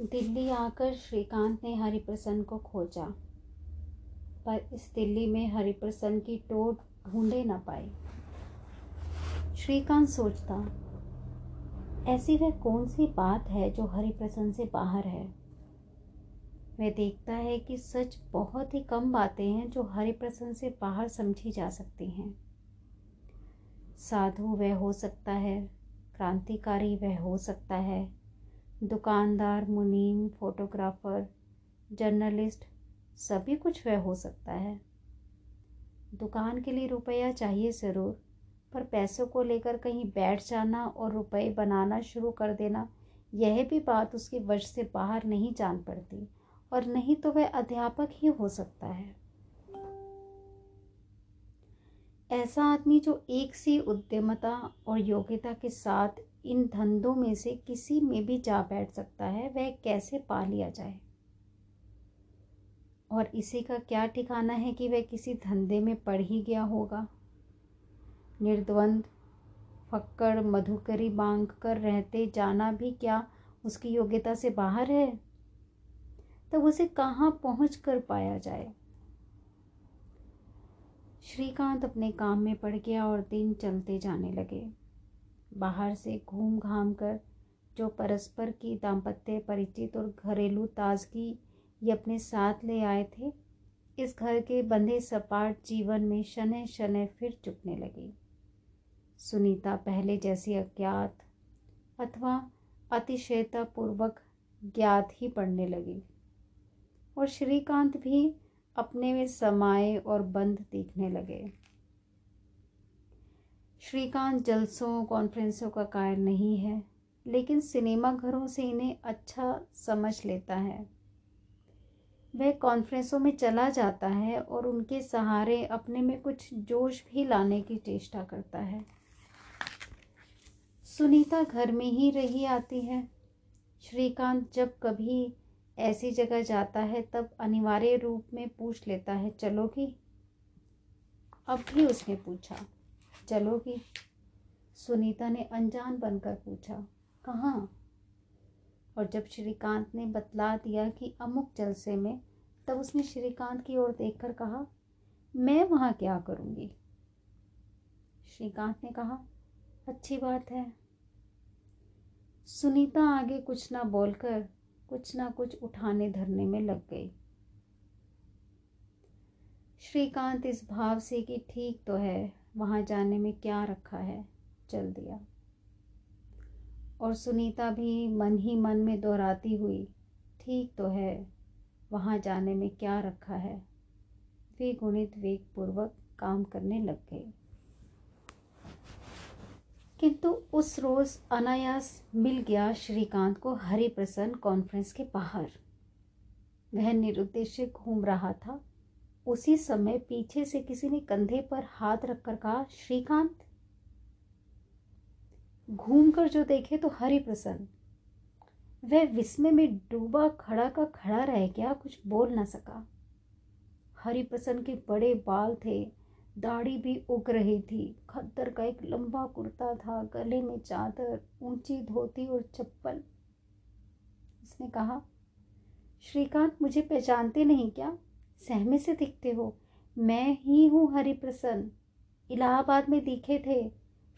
दिल्ली आकर श्रीकांत ने हरिप्रसन्न को खोजा, पर इस दिल्ली में हरिप्रसन्न की टोर ढूंढे न पाए। श्रीकांत सोचता, ऐसी वह कौन सी बात है जो हरिप्रसन्न से बाहर है। वह देखता है कि सच बहुत ही कम बातें हैं जो हरिप्रसन्न से बाहर समझी जा सकती हैं। साधु वह हो सकता है, क्रांतिकारी वह हो सकता है, दुकानदार, मुनीम, फोटोग्राफर, जर्नलिस्ट, सभी कुछ वह हो सकता है। दुकान के लिए रुपया चाहिए ज़रूर, पर पैसों को लेकर कहीं बैठ जाना और रुपये बनाना शुरू कर देना, यह भी बात उसकी वश से बाहर नहीं जान पड़ती। और नहीं तो वह अध्यापक ही हो सकता है, ऐसा आदमी जो एक सी उद्यमता और योग्यता के साथ इन धंधों में से किसी में भी जा बैठ सकता है। वह कैसे पा लिया जाए, और इसी का क्या ठिकाना है कि वह किसी धंधे में पड़ ही गया होगा। निर्द्वंद, फक्कड़, मधुकरी मांग कर रहते जाना भी क्या उसकी योग्यता से बाहर है। तब उसे कहाँ पहुँच कर पाया जाए। श्रीकांत अपने काम में पड़ गया और दिन चलते जाने लगे। बाहर से घूम घाम कर जो परस्पर की दाम्पत्य परिचित और घरेलू ताजगी ये अपने साथ ले आए थे, इस घर के बंधे सपाट जीवन में शनै शनै फिर चुकने लगी। सुनीता पहले जैसी अज्ञात अथवा अतिशयतापूर्वक ज्ञात ही पड़ने लगी, और श्रीकांत भी अपने में समाये और बंद दिखने लगे। श्रीकांत जलसों, कॉन्फ्रेंसों का कायल नहीं है, लेकिन सिनेमा घरों से इन्हें अच्छा समझ लेता है। वह कॉन्फ्रेंसों में चला जाता है और उनके सहारे अपने में कुछ जोश भी लाने की चेष्टा करता है। सुनीता घर में ही रही आती है। श्रीकांत जब कभी ऐसी जगह जाता है तब अनिवार्य रूप में पूछ लेता है, चलोगी? अब भी उसने पूछा, चलोगी? सुनीता ने अनजान बनकर पूछा, कहाँ? और जब श्रीकांत ने बतला दिया कि अमुक जलसे में, तब उसने श्रीकांत की ओर देखकर कहा, मैं वहाँ क्या करूँगी? श्रीकांत ने कहा, अच्छी बात है। सुनीता आगे कुछ ना बोलकर कुछ ना कुछ उठाने धरने में लग गई। श्रीकांत इस भाव से कि ठीक तो है, वहाँ जाने में क्या रखा है, चल दिया। और सुनीता भी मन ही मन में दोहराती हुई, ठीक तो है, वहाँ जाने में क्या रखा है, वे गुणित वेगपूर्वक काम करने लग गई। किंतु उस रोज़ अनायास मिल गया श्रीकांत को हरिप्रसन्न कॉन्फ्रेंस के बाहर। वह निरुद्देश्य घूम रहा था। उसी समय पीछे से किसी ने कंधे पर हाथ रखकर कहा, श्रीकांत! घूमकर जो देखे तो हरिप्रसन्न। वह विस्मय में डूबा खड़ा का खड़ा रह गया, कुछ बोल ना सका। हरिप्रसन्न के बड़े बाल थे, दाढ़ी भी उग रही थी, खद्दर का एक लंबा कुर्ता था, गले में चादर, ऊंची धोती और चप्पल। उसने कहा, श्रीकांत, मुझे पहचानते नहीं क्या? सहमे से दिखते हो। मैं ही हूँ हरिप्रसन्न। इलाहाबाद में दिखे थे,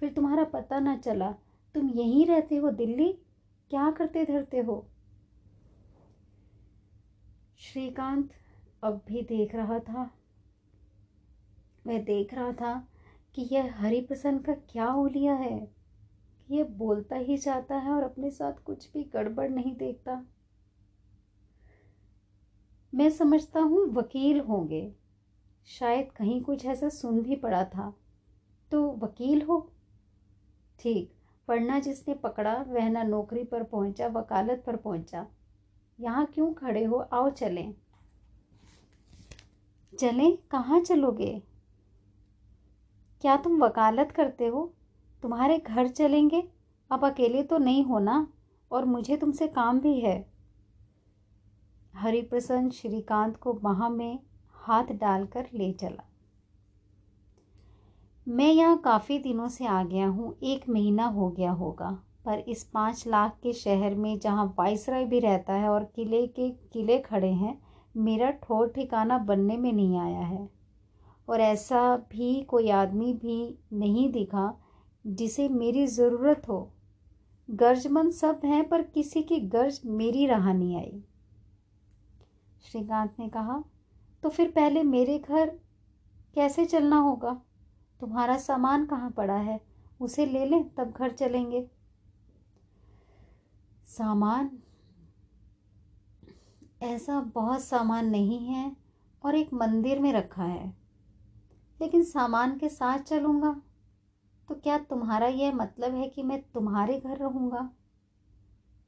फिर तुम्हारा पता ना चला। तुम यहीं रहते हो दिल्ली? क्या करते धरते हो? श्रीकांत अब भी देख रहा था। मैं देख रहा था कि यह हरिप्रसन्न का क्या हुलिया है कि यह बोलता ही जाता है और अपने साथ कुछ भी गड़बड़ नहीं देखता। मैं समझता हूँ वकील होंगे, शायद कहीं कुछ ऐसा सुन भी पड़ा था। तो वकील हो? ठीक, पढ़ना जिसने पकड़ा वह ना नौकरी पर पहुँचा, वकालत पर पहुँचा। यहाँ क्यों खड़े हो? आओ चलें। चलें? कहाँ चलोगे? क्या तुम वकालत करते हो? तुम्हारे घर चलेंगे। अब अकेले तो नहीं होना, और मुझे तुमसे काम भी है। हरिप्रसन्न श्रीकांत को बाह में हाथ डालकर ले चला। मैं यहाँ काफ़ी दिनों से आ गया हूँ, 1 महीना हो गया होगा, पर इस 5 लाख के शहर में जहां वाइसराय भी रहता है और किले के किले खड़े हैं, मेरा ठोर ठिकाना बनने में नहीं आया है। और ऐसा भी कोई आदमी भी नहीं दिखा जिसे मेरी ज़रूरत हो। गर्जमंद सब हैं पर किसी की गर्ज मेरी राह नहीं आई। श्रीकांत ने कहा, तो फिर पहले मेरे घर कैसे चलना होगा? तुम्हारा सामान कहाँ पड़ा है? उसे ले लें तब घर चलेंगे। सामान? ऐसा बहुत सामान नहीं है और एक मंदिर में रखा है। लेकिन सामान के साथ चलूँगा तो क्या तुम्हारा यह मतलब है कि मैं तुम्हारे घर रहूँगा?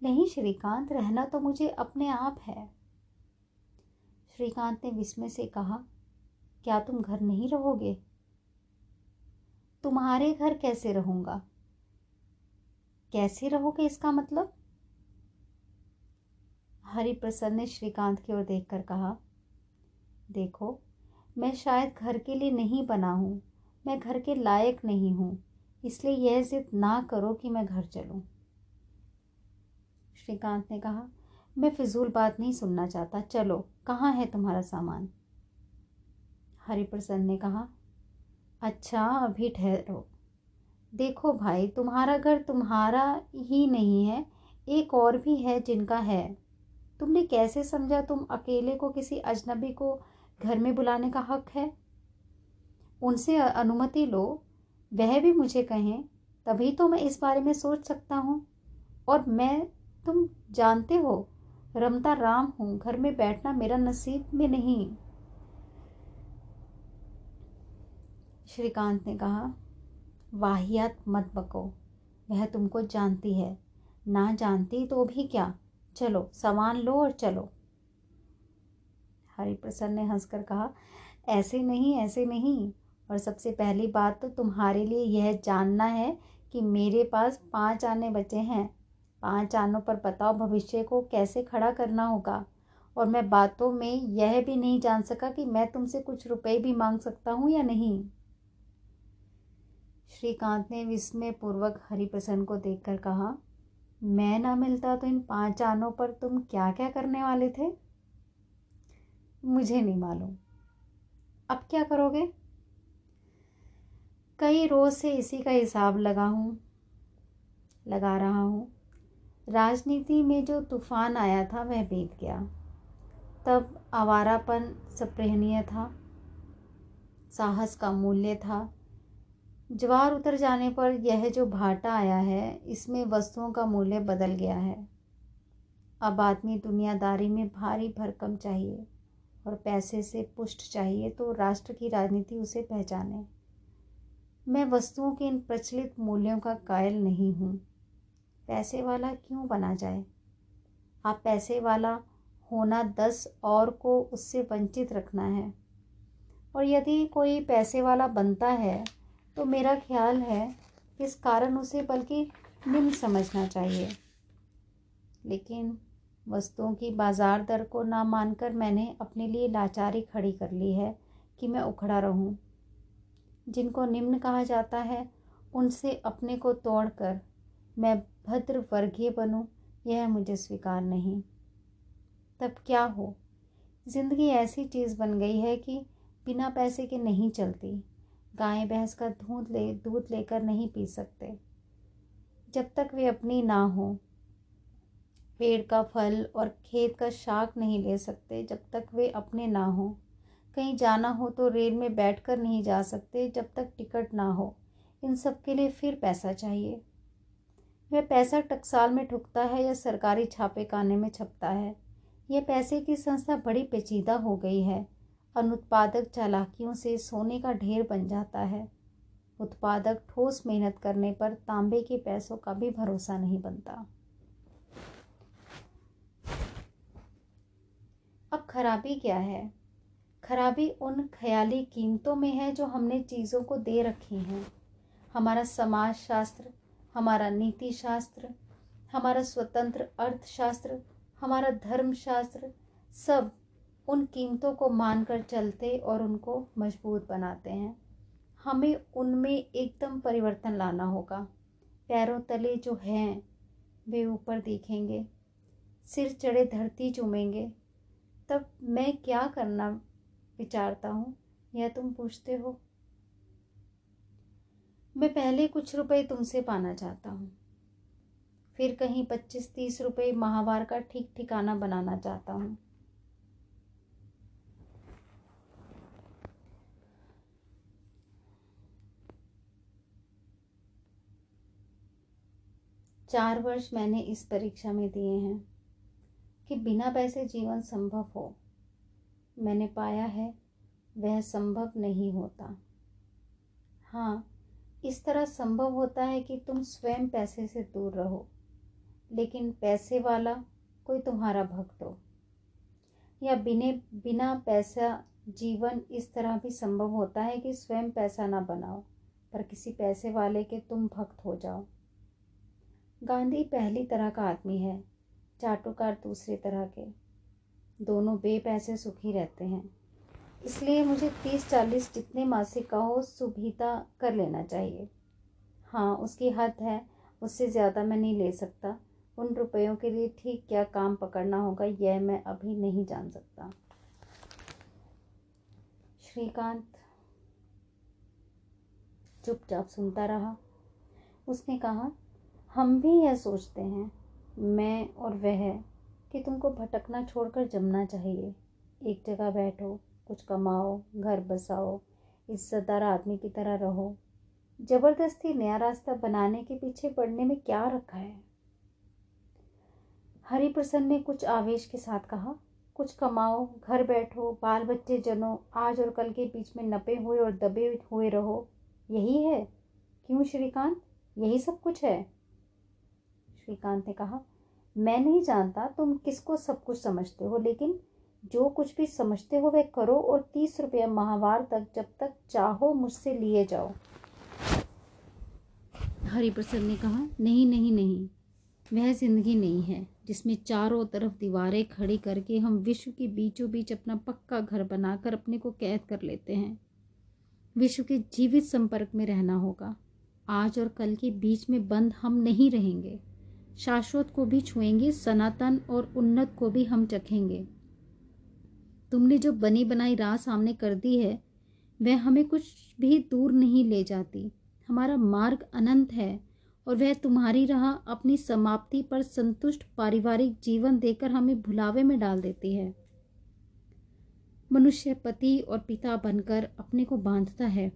नहीं श्रीकांत, रहना तो मुझे अपने आप है। श्रीकांत ने विस्मय से कहा, क्या तुम घर नहीं रहोगे? तुम्हारे घर कैसे रहूँगा? कैसे रहोगे इसका मतलब? हरिप्रसन्न ने श्रीकांत की ओर देखकर कहा, देखो मैं शायद घर के लिए नहीं बना हूँ, मैं घर के लायक नहीं हूँ, इसलिए यह जिद ना करो कि मैं घर चलूँ। श्रीकांत ने कहा, मैं फिजूल बात नहीं सुनना चाहता, चलो कहाँ है तुम्हारा सामान? हरिप्रसन्न ने कहा, अच्छा अभी ठहरो, देखो भाई तुम्हारा घर तुम्हारा ही नहीं है, एक और भी है जिनका है। तुमने कैसे समझा तुम अकेले को किसी अजनबी को घर में बुलाने का हक है? उनसे अनुमति लो, वह भी मुझे कहें तभी तो मैं इस बारे में सोच सकता हूँ। और मैं, तुम जानते हो, रमता राम हूँ, घर में बैठना मेरा नसीब में नहीं। श्रीकांत ने कहा, वाहियात मत बको, वह तुमको जानती है, ना जानती तो भी क्या, चलो सामान लो और चलो। हरिप्रसन्न ने हंसकर कहा, ऐसे नहीं ऐसे नहीं, और सबसे पहली बात तो तुम्हारे लिए यह जानना है कि मेरे पास 5 आने बचे हैं। 5 आनों पर बताओ भविष्य को कैसे खड़ा करना होगा। और मैं बातों में यह भी नहीं जान सका कि मैं तुमसे कुछ रुपए भी मांग सकता हूँ या नहीं। श्रीकांत ने विस्मयपूर्वक हरिप्रसन्न को देखकर कहा, मैं ना मिलता तो इन 5 आनों पर तुम क्या क्या करने वाले थे? मुझे नहीं मालूम। अब क्या करोगे? कई रोज़ से इसी का हिसाब लगा रहा हूँ। राजनीति में जो तूफान आया था वह बीत गया, तब आवारापन सप्रहनीय था, साहस का मूल्य था। ज्वार उतर जाने पर यह जो भाटा आया है, इसमें वस्तुओं का मूल्य बदल गया है। अब आदमी दुनियादारी में भारी भरकम चाहिए और पैसे से पुष्ट चाहिए तो राष्ट्र की राजनीति उसे पहचाने। मैं वस्तुओं के इन प्रचलित मूल्यों का कायल नहीं हूँ। पैसे वाला क्यों बना जाए? आप पैसे वाला होना 10 और को उससे वंचित रखना है। और यदि कोई पैसे वाला बनता है तो मेरा ख्याल है इस कारण उसे बल्कि निम्न समझना चाहिए। लेकिन वस्तुओं की बाज़ार दर को ना मानकर मैंने अपने लिए लाचारी खड़ी कर ली है कि मैं उखड़ा रहूं। जिनको निम्न कहा जाता है उनसे अपने को तोड़कर मैं भद्र वर्गीय बनूं, यह मुझे स्वीकार नहीं। तब क्या हो, जिंदगी ऐसी चीज़ बन गई है कि बिना पैसे के नहीं चलती। गाय भैंस का दूध लेकर नहीं पी सकते जब तक वे अपनी ना हो। पेड़ का फल और खेत का शाक नहीं ले सकते जब तक वे अपने ना हो। कहीं जाना हो तो रेल में बैठकर नहीं जा सकते जब तक टिकट ना हो। इन सब के लिए फिर पैसा चाहिए। वह पैसा टकसाल में ठुकता है या सरकारी छापे खाने में छपता है। यह पैसे की संस्था बड़ी पेचीदा हो गई है। अनुत्पादक चालाकियों से सोने का ढेर बन जाता है। उत्पादक ठोस मेहनत करने पर तांबे के पैसों का भी भरोसा नहीं बनता। अब खराबी क्या है? खराबी उन ख्याली कीमतों में है जो हमने चीज़ों को दे रखी हैं। हमारा समाज शास्त्र, हमारा नीति शास्त्र, हमारा स्वतंत्र अर्थशास्त्र, हमारा धर्मशास्त्र, सब उन कीमतों को मानकर चलते और उनको मजबूत बनाते हैं। हमें उनमें एकदम परिवर्तन लाना होगा। पैरों तले जो हैं वे ऊपर देखेंगे, सिर चढ़े धरती चूमेंगे। तब मैं क्या करना विचारता हूँ यह तुम पूछते हो। मैं पहले कुछ रुपए तुमसे पाना चाहता हूँ, फिर कहीं 25-30 रुपए माहवार का ठीक ठिकाना बनाना चाहता हूँ। चार वर्ष मैंने इस परीक्षा में दिए हैं कि बिना पैसे जीवन संभव हो। मैंने पाया है वह संभव नहीं होता। हाँ, इस तरह संभव होता है कि तुम स्वयं पैसे से दूर रहो, लेकिन पैसे वाला कोई तुम्हारा भक्त हो। या बिना पैसा जीवन इस तरह भी संभव होता है कि स्वयं पैसा ना बनाओ, पर किसी पैसे वाले के तुम भक्त हो जाओ। गांधी पहली तरह का आदमी है, चाटुकार दूसरी तरह के। दोनों बेपैसे सुखी रहते हैं। इसलिए मुझे 30-40 जितने मासिक का हो सुविधा कर लेना चाहिए। हाँ, उसकी हद है, उससे ज़्यादा मैं नहीं ले सकता। उन रुपयों के लिए ठीक क्या काम पकड़ना होगा यह मैं अभी नहीं जान सकता। श्रीकांत चुपचाप सुनता रहा। उसने कहा, हम भी यह सोचते हैं, मैं और वह, कि तुमको भटकना छोड़कर जमना चाहिए। एक जगह बैठो, कुछ कमाओ, घर बसाओ, इज्जतदार आदमी की तरह रहो। ज़बरदस्ती नया रास्ता बनाने के पीछे पड़ने में क्या रखा है। हरिप्रसन्न ने कुछ आवेश के साथ कहा, कुछ कमाओ, घर बैठो, बाल बच्चे जनो, आज और कल के बीच में नपे हुए और दबे हुए रहो, यही है। क्यों श्रीकांत, यही सब कुछ है? श्रीकांत ने कहा, मैं नहीं जानता तुम किसको सब कुछ समझते हो, लेकिन जो कुछ भी समझते हो वह करो और 30 रुपया माहवार तक जब तक चाहो मुझसे लिए जाओ। हरिप्रसन्न ने कहा, नहीं, वह जिंदगी नहीं है जिसमें चारों तरफ दीवारें खड़ी करके हम विश्व के बीचों बीच अपना पक्का घर बनाकर अपने को कैद कर लेते हैं। विश्व के जीवित संपर्क में रहना होगा। आज और कल के बीच में बंद हम नहीं रहेंगे। शाश्वत को भी छुएंगे, सनातन और उन्नत को भी हम चखेंगे। तुमने जो बनी बनाई राह सामने कर दी है वह हमें कुछ भी दूर नहीं ले जाती। हमारा मार्ग अनंत है और वह तुम्हारी राह अपनी समाप्ति पर संतुष्ट पारिवारिक जीवन देकर हमें भुलावे में डाल देती है। मनुष्य पति और पिता बनकर अपने को बांधता है।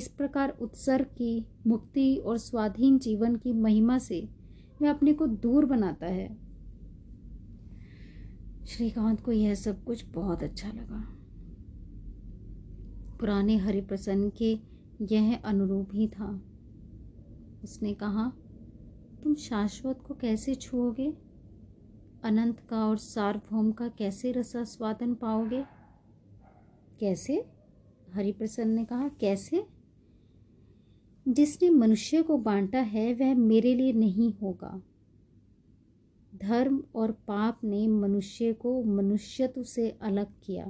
इस प्रकार उत्सर्ग की, मुक्ति और स्वाधीन जीवन की महिमा से वह अपने को दूर बनाता है। श्रीकांत को यह सब कुछ बहुत अच्छा लगा। पुराने हरिप्रसन्न के यह अनुरूप ही था। उसने कहा, तुम शाश्वत को कैसे छूओगे? अनंत का और सार्वभौम का कैसे रसास्वादन पाओगे? कैसे? हरिप्रसन्न ने कहा, कैसे? जिसने मनुष्य को बांटा है वह मेरे लिए नहीं होगा। धर्म और पाप ने मनुष्य को मनुष्यत्व से अलग किया।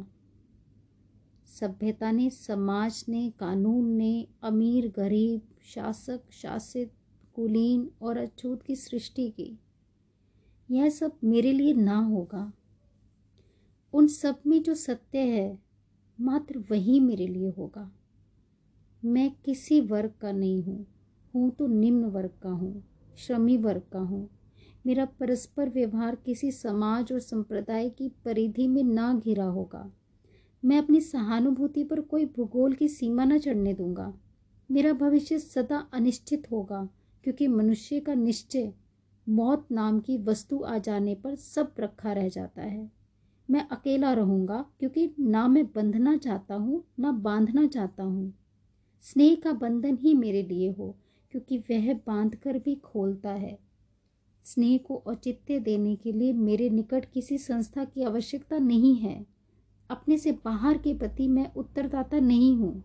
सभ्यता ने, समाज ने, कानून ने, अमीर गरीब, शासक शासित, कुलीन और अछूत की सृष्टि की। यह सब मेरे लिए ना होगा। उन सब में जो सत्य है मात्र वही मेरे लिए होगा। मैं किसी वर्ग का नहीं हूँ तो निम्न वर्ग का हूँ, श्रमी वर्ग का हूँ। मेरा परस्पर व्यवहार किसी समाज और संप्रदाय की परिधि में ना घिरा होगा। मैं अपनी सहानुभूति पर कोई भूगोल की सीमा न चढ़ने दूंगा। मेरा भविष्य सदा अनिश्चित होगा, क्योंकि मनुष्य का निश्चय मौत नाम की वस्तु आ जाने पर सब रखा रह जाता है। मैं अकेला रहूँगा, क्योंकि ना मैं बंधना चाहता हूँ ना बांधना चाहता हूँ। स्नेह का बंधन ही मेरे लिए हो, क्योंकि वह बांधकर भी खोलता है। स्नेह को औचित्य देने के लिए मेरे निकट किसी संस्था की आवश्यकता नहीं है। अपने से बाहर के प्रति मैं उत्तरदाता नहीं हूँ।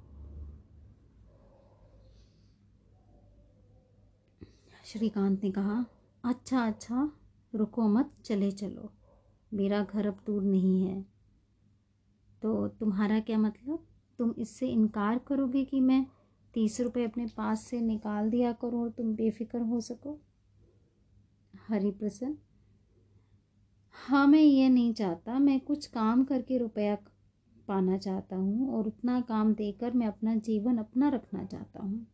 श्रीकांत ने कहा, अच्छा, रुको मत, चले चलो। मेरा घर अब दूर नहीं है। तो तुम्हारा क्या मतलब? तुम इससे इनकार करोगे कि मैं 30 रुपये अपने पास से निकाल दिया करूँ और तुम बेफिक्र हो सको? हरिप्रसन्न, हाँ मैं ये नहीं चाहता, मैं कुछ काम करके रुपया पाना चाहता हूँ और उतना काम देकर मैं अपना जीवन अपना रखना चाहता हूँ।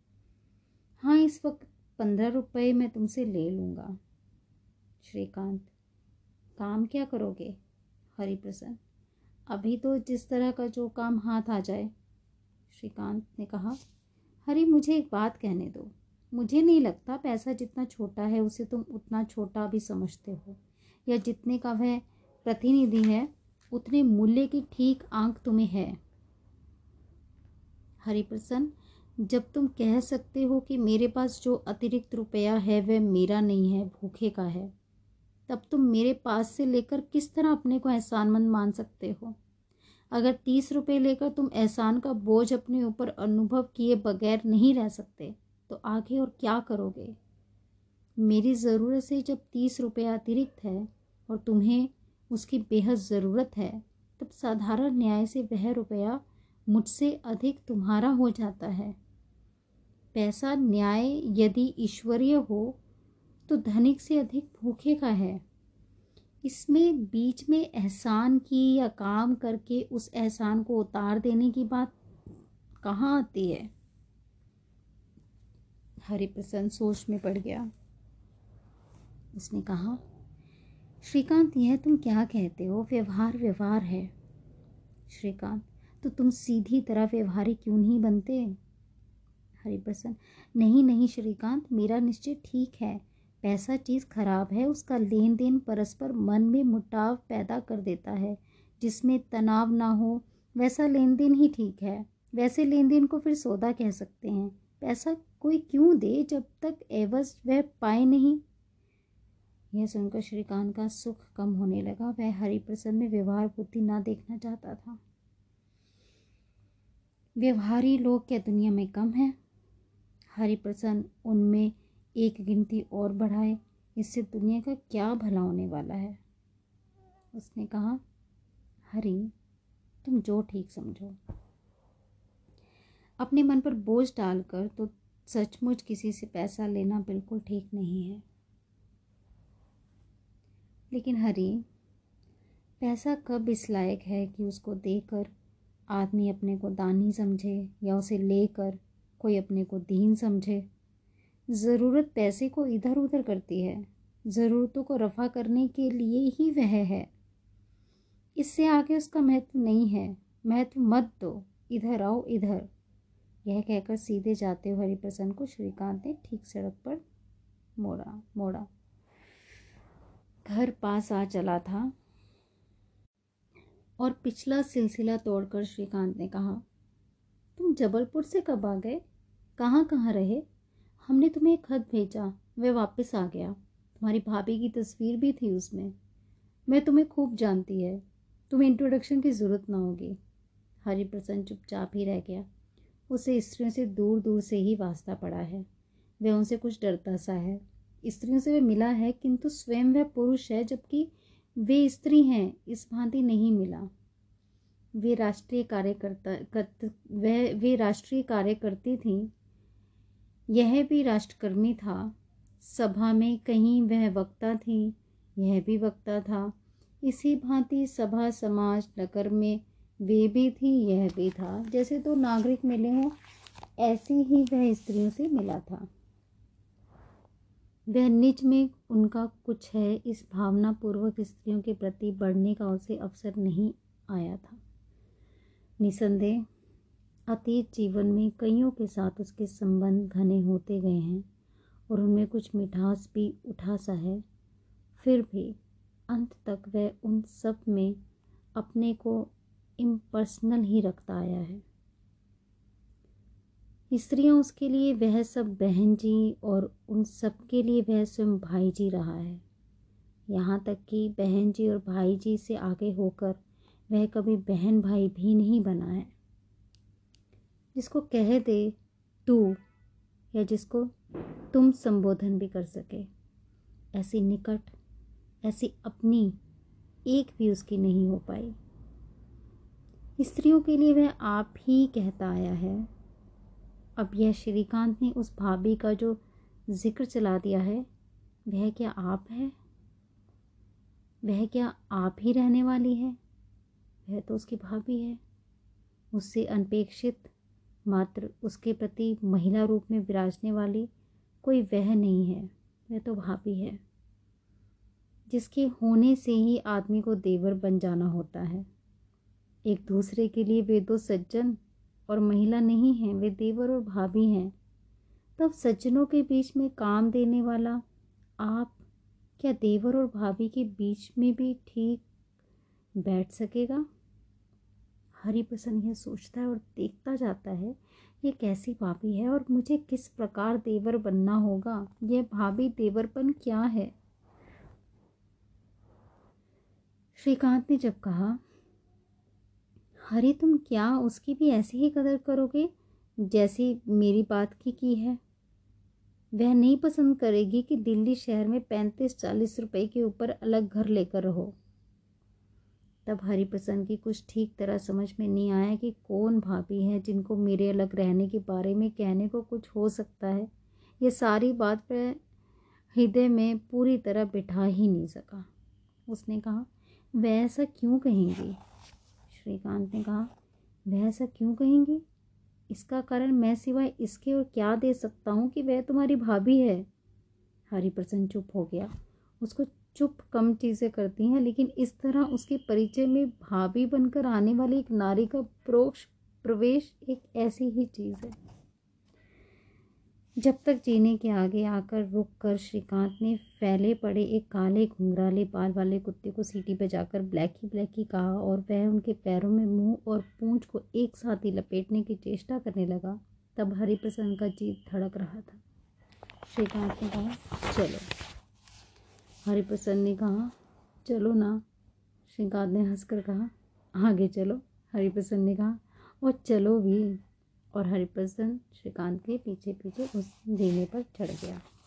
हाँ इस वक्त 15 रुपये मैं तुमसे ले लूँगा। श्रीकांत, काम क्या करोगे? हरिप्रसन्न, अभी तो जिस तरह का जो काम हाथ आ जाए। श्रीकांत ने कहा, हरि मुझे एक बात कहने दो, मुझे नहीं लगता पैसा जितना छोटा है उसे तुम उतना छोटा भी समझते हो या जितने का वह प्रतिनिधि है उतने मूल्य की ठीक आंक तुम्हें है। हरिप्रसन्न, जब तुम कह सकते हो कि मेरे पास जो अतिरिक्त रुपया है वह मेरा नहीं है, भूखे का है, तब तुम मेरे पास से लेकर किस तरह अपने को एहसानमंद मान सकते हो? अगर 30 रुपये लेकर तुम एहसान का बोझ अपने ऊपर अनुभव किए बगैर नहीं रह सकते तो आगे और क्या करोगे? मेरी ज़रूरत से जब 30 रुपया अतिरिक्त है और तुम्हें उसकी बेहद ज़रूरत है, तब साधारण न्याय से वह रुपया मुझसे अधिक तुम्हारा हो जाता है। पैसा न्याय यदि ईश्वरीय हो तो धनिक से अधिक भूखे का है। इसमें बीच में एहसान की या काम करके उस एहसान को उतार देने की बात कहाँ आती है? हरिप्रसन्न सोच में पड़ गया। उसने कहा, श्रीकांत यह तुम क्या कहते हो? व्यवहार व्यवहार है। श्रीकांत, तो तुम सीधी तरह व्यवहारी क्यों नहीं बनते? हरिप्रसन्न, नहीं नहीं श्रीकांत, मेरा निश्चय ठीक है। पैसा चीज़ खराब है, उसका लेन देन परस्पर मन में मुटाव पैदा कर देता है। जिसमें तनाव ना हो वैसा लेन देन ही ठीक है। वैसे लेन देन को फिर सौदा कह सकते हैं। पैसा कोई क्यों दे जब तक एवज वह पाए नहीं। यह सुनकर श्रीकांत का सुख कम होने लगा। वह हरिप्रसन्न में व्यवहार बुद्धि ना देखना चाहता था। व्यवहारी लोग क्या दुनिया में कम हैं? हरिप्रसन्न उनमें एक गिनती और बढ़ाए, इससे दुनिया का क्या भला होने वाला है। उसने कहा, हरि तुम जो ठीक समझो। अपने मन पर बोझ डालकर तो सचमुच किसी से पैसा लेना बिल्कुल ठीक नहीं है। लेकिन हरि, पैसा कब इस लायक है कि उसको देकर आदमी अपने को दानी समझे या उसे लेकर कोई अपने को दीन समझे? ज़रूरत पैसे को इधर उधर करती है। ज़रूरतों को रफा करने के लिए ही वह है। इससे आगे उसका महत्व नहीं है। महत्व मत दो, इधर आओ इधर। यह कहकर सीधे जाते हुए हरिप्रसन्न को श्रीकांत ने ठीक सड़क पर मोड़ा। घर पास आ चला था और पिछला सिलसिला तोड़कर श्रीकांत ने कहा, तुम जबलपुर से कब आ गए? कहाँ कहाँ रहे? हमने तुम्हें एक खत भेजा, वह वापस आ गया। तुम्हारी भाभी की तस्वीर भी थी उसमें। मैं तुम्हें खूब जानती है, तुम्हें इंट्रोडक्शन की ज़रूरत ना होगी। हरिप्रसन्न चुपचाप ही रह गया। उसे स्त्रियों से दूर दूर से ही वास्ता पड़ा है। वह उनसे कुछ डरता सा है। स्त्रियों से वह मिला है किंतु स्वयं वह पुरुष है जबकि वे स्त्री हैं, इस भांति नहीं मिला। वे राष्ट्रीय कार्यकर्ती थीं। यह भी राष्ट्रकर्मी था। सभा में कहीं वह वक्ता थी, यह भी वक्ता था। इसी भांति सभा समाज नगर में वे भी थी, यह भी था। जैसे तो नागरिक मिले हों, ऐसी ही वह स्त्रियों से मिला था। वह निज में उनका कुछ है, इस भावना पूर्वक स्त्रियों के प्रति बढ़ने का उसे अवसर नहीं आया था। निसंदेह अतीत जीवन में कईयों के साथ उसके संबंध घने होते गए हैं और उनमें कुछ मिठास भी उठा सा है। फिर भी अंत तक वह उन सब में अपने को इम्पर्सनल ही रखता आया है। स्त्रियां उसके लिए वह सब बहन जी और उन सब के लिए वह स्वयं भाई जी रहा है। यहाँ तक कि बहन जी और भाई जी से आगे होकर वह कभी बहन भाई भी नहीं बना है। जिसको कह दे तू या जिसको तुम संबोधन भी कर सके, ऐसी निकट, ऐसी अपनी एक भी उसकी नहीं हो पाई। स्त्रियों के लिए वह आप ही कहता आया है। अब यह श्रीकांत ने उस भाभी का जो जिक्र चला दिया है, वह क्या आप है? वह क्या आप ही रहने वाली है? वह तो उसकी भाभी है। उससे अनपेक्षित मात्र उसके प्रति महिला रूप में विराजने वाली कोई वह नहीं है, वह तो भाभी है, जिसके होने से ही आदमी को देवर बन जाना होता है। एक दूसरे के लिए वे दो सज्जन और महिला नहीं हैं, वे देवर और भाभी हैं। तब सज्जनों के बीच में काम देने वाला आप क्या देवर और भाभी के बीच में भी ठीक बैठ सकेगा? हरिप्रसन्न यह सोचता है और देखता जाता है, ये कैसी भाभी है और मुझे किस प्रकार देवर बनना होगा। यह भाभी देवरपन क्या है? श्रीकांत ने जब कहा, हरि तुम क्या उसकी भी ऐसी ही कदर करोगे जैसी मेरी बात की है? वह नहीं पसंद करेगी कि दिल्ली शहर में 35-40 रुपए के ऊपर अलग घर लेकर रहो। तब हरिप्रसन्न की कुछ ठीक तरह समझ में नहीं आया कि कौन भाभी है जिनको मेरे अलग रहने के बारे में कहने को कुछ हो सकता है। ये सारी बात पर हृदय में पूरी तरह बिठा ही नहीं सका। उसने कहा, वह ऐसा क्यों कहेंगी? श्रीकांत ने कहा, वह ऐसा क्यों कहेंगी? इसका कारण मैं सिवाय इसके और क्या दे सकता हूँ कि वह तुम्हारी भाभी है। हरिप्रसन्न चुप हो गया। उसको चुप कम चीज़ें करती हैं, लेकिन इस तरह उसके परिचय में भाभी बनकर आने वाली एक नारी का परोक्ष प्रवेश एक ऐसी ही चीज़ है। जब तक जीने के आगे आकर रुक कर श्रीकांत ने फैले पड़े एक काले घुंघराले बाल वाले कुत्ते को सीटी बजाकर ब्लैकी कहा और वह उनके पैरों में मुंह और पूंछ को एक साथ ही लपेटने की चेष्टा करने लगा। तब हरिप्रसन्न का जी धड़क रहा था। श्रीकांत ने कहा, चलो। हरिप्रसन्न ने कहा, चलो ना। श्रीकांत ने हंसकर कहा, आगे चलो। हरिप्रसन्न ने कहा, और चलो भी। और हरिप्रसन्न श्रीकांत के पीछे पीछे उस जीने पर चढ़ गया।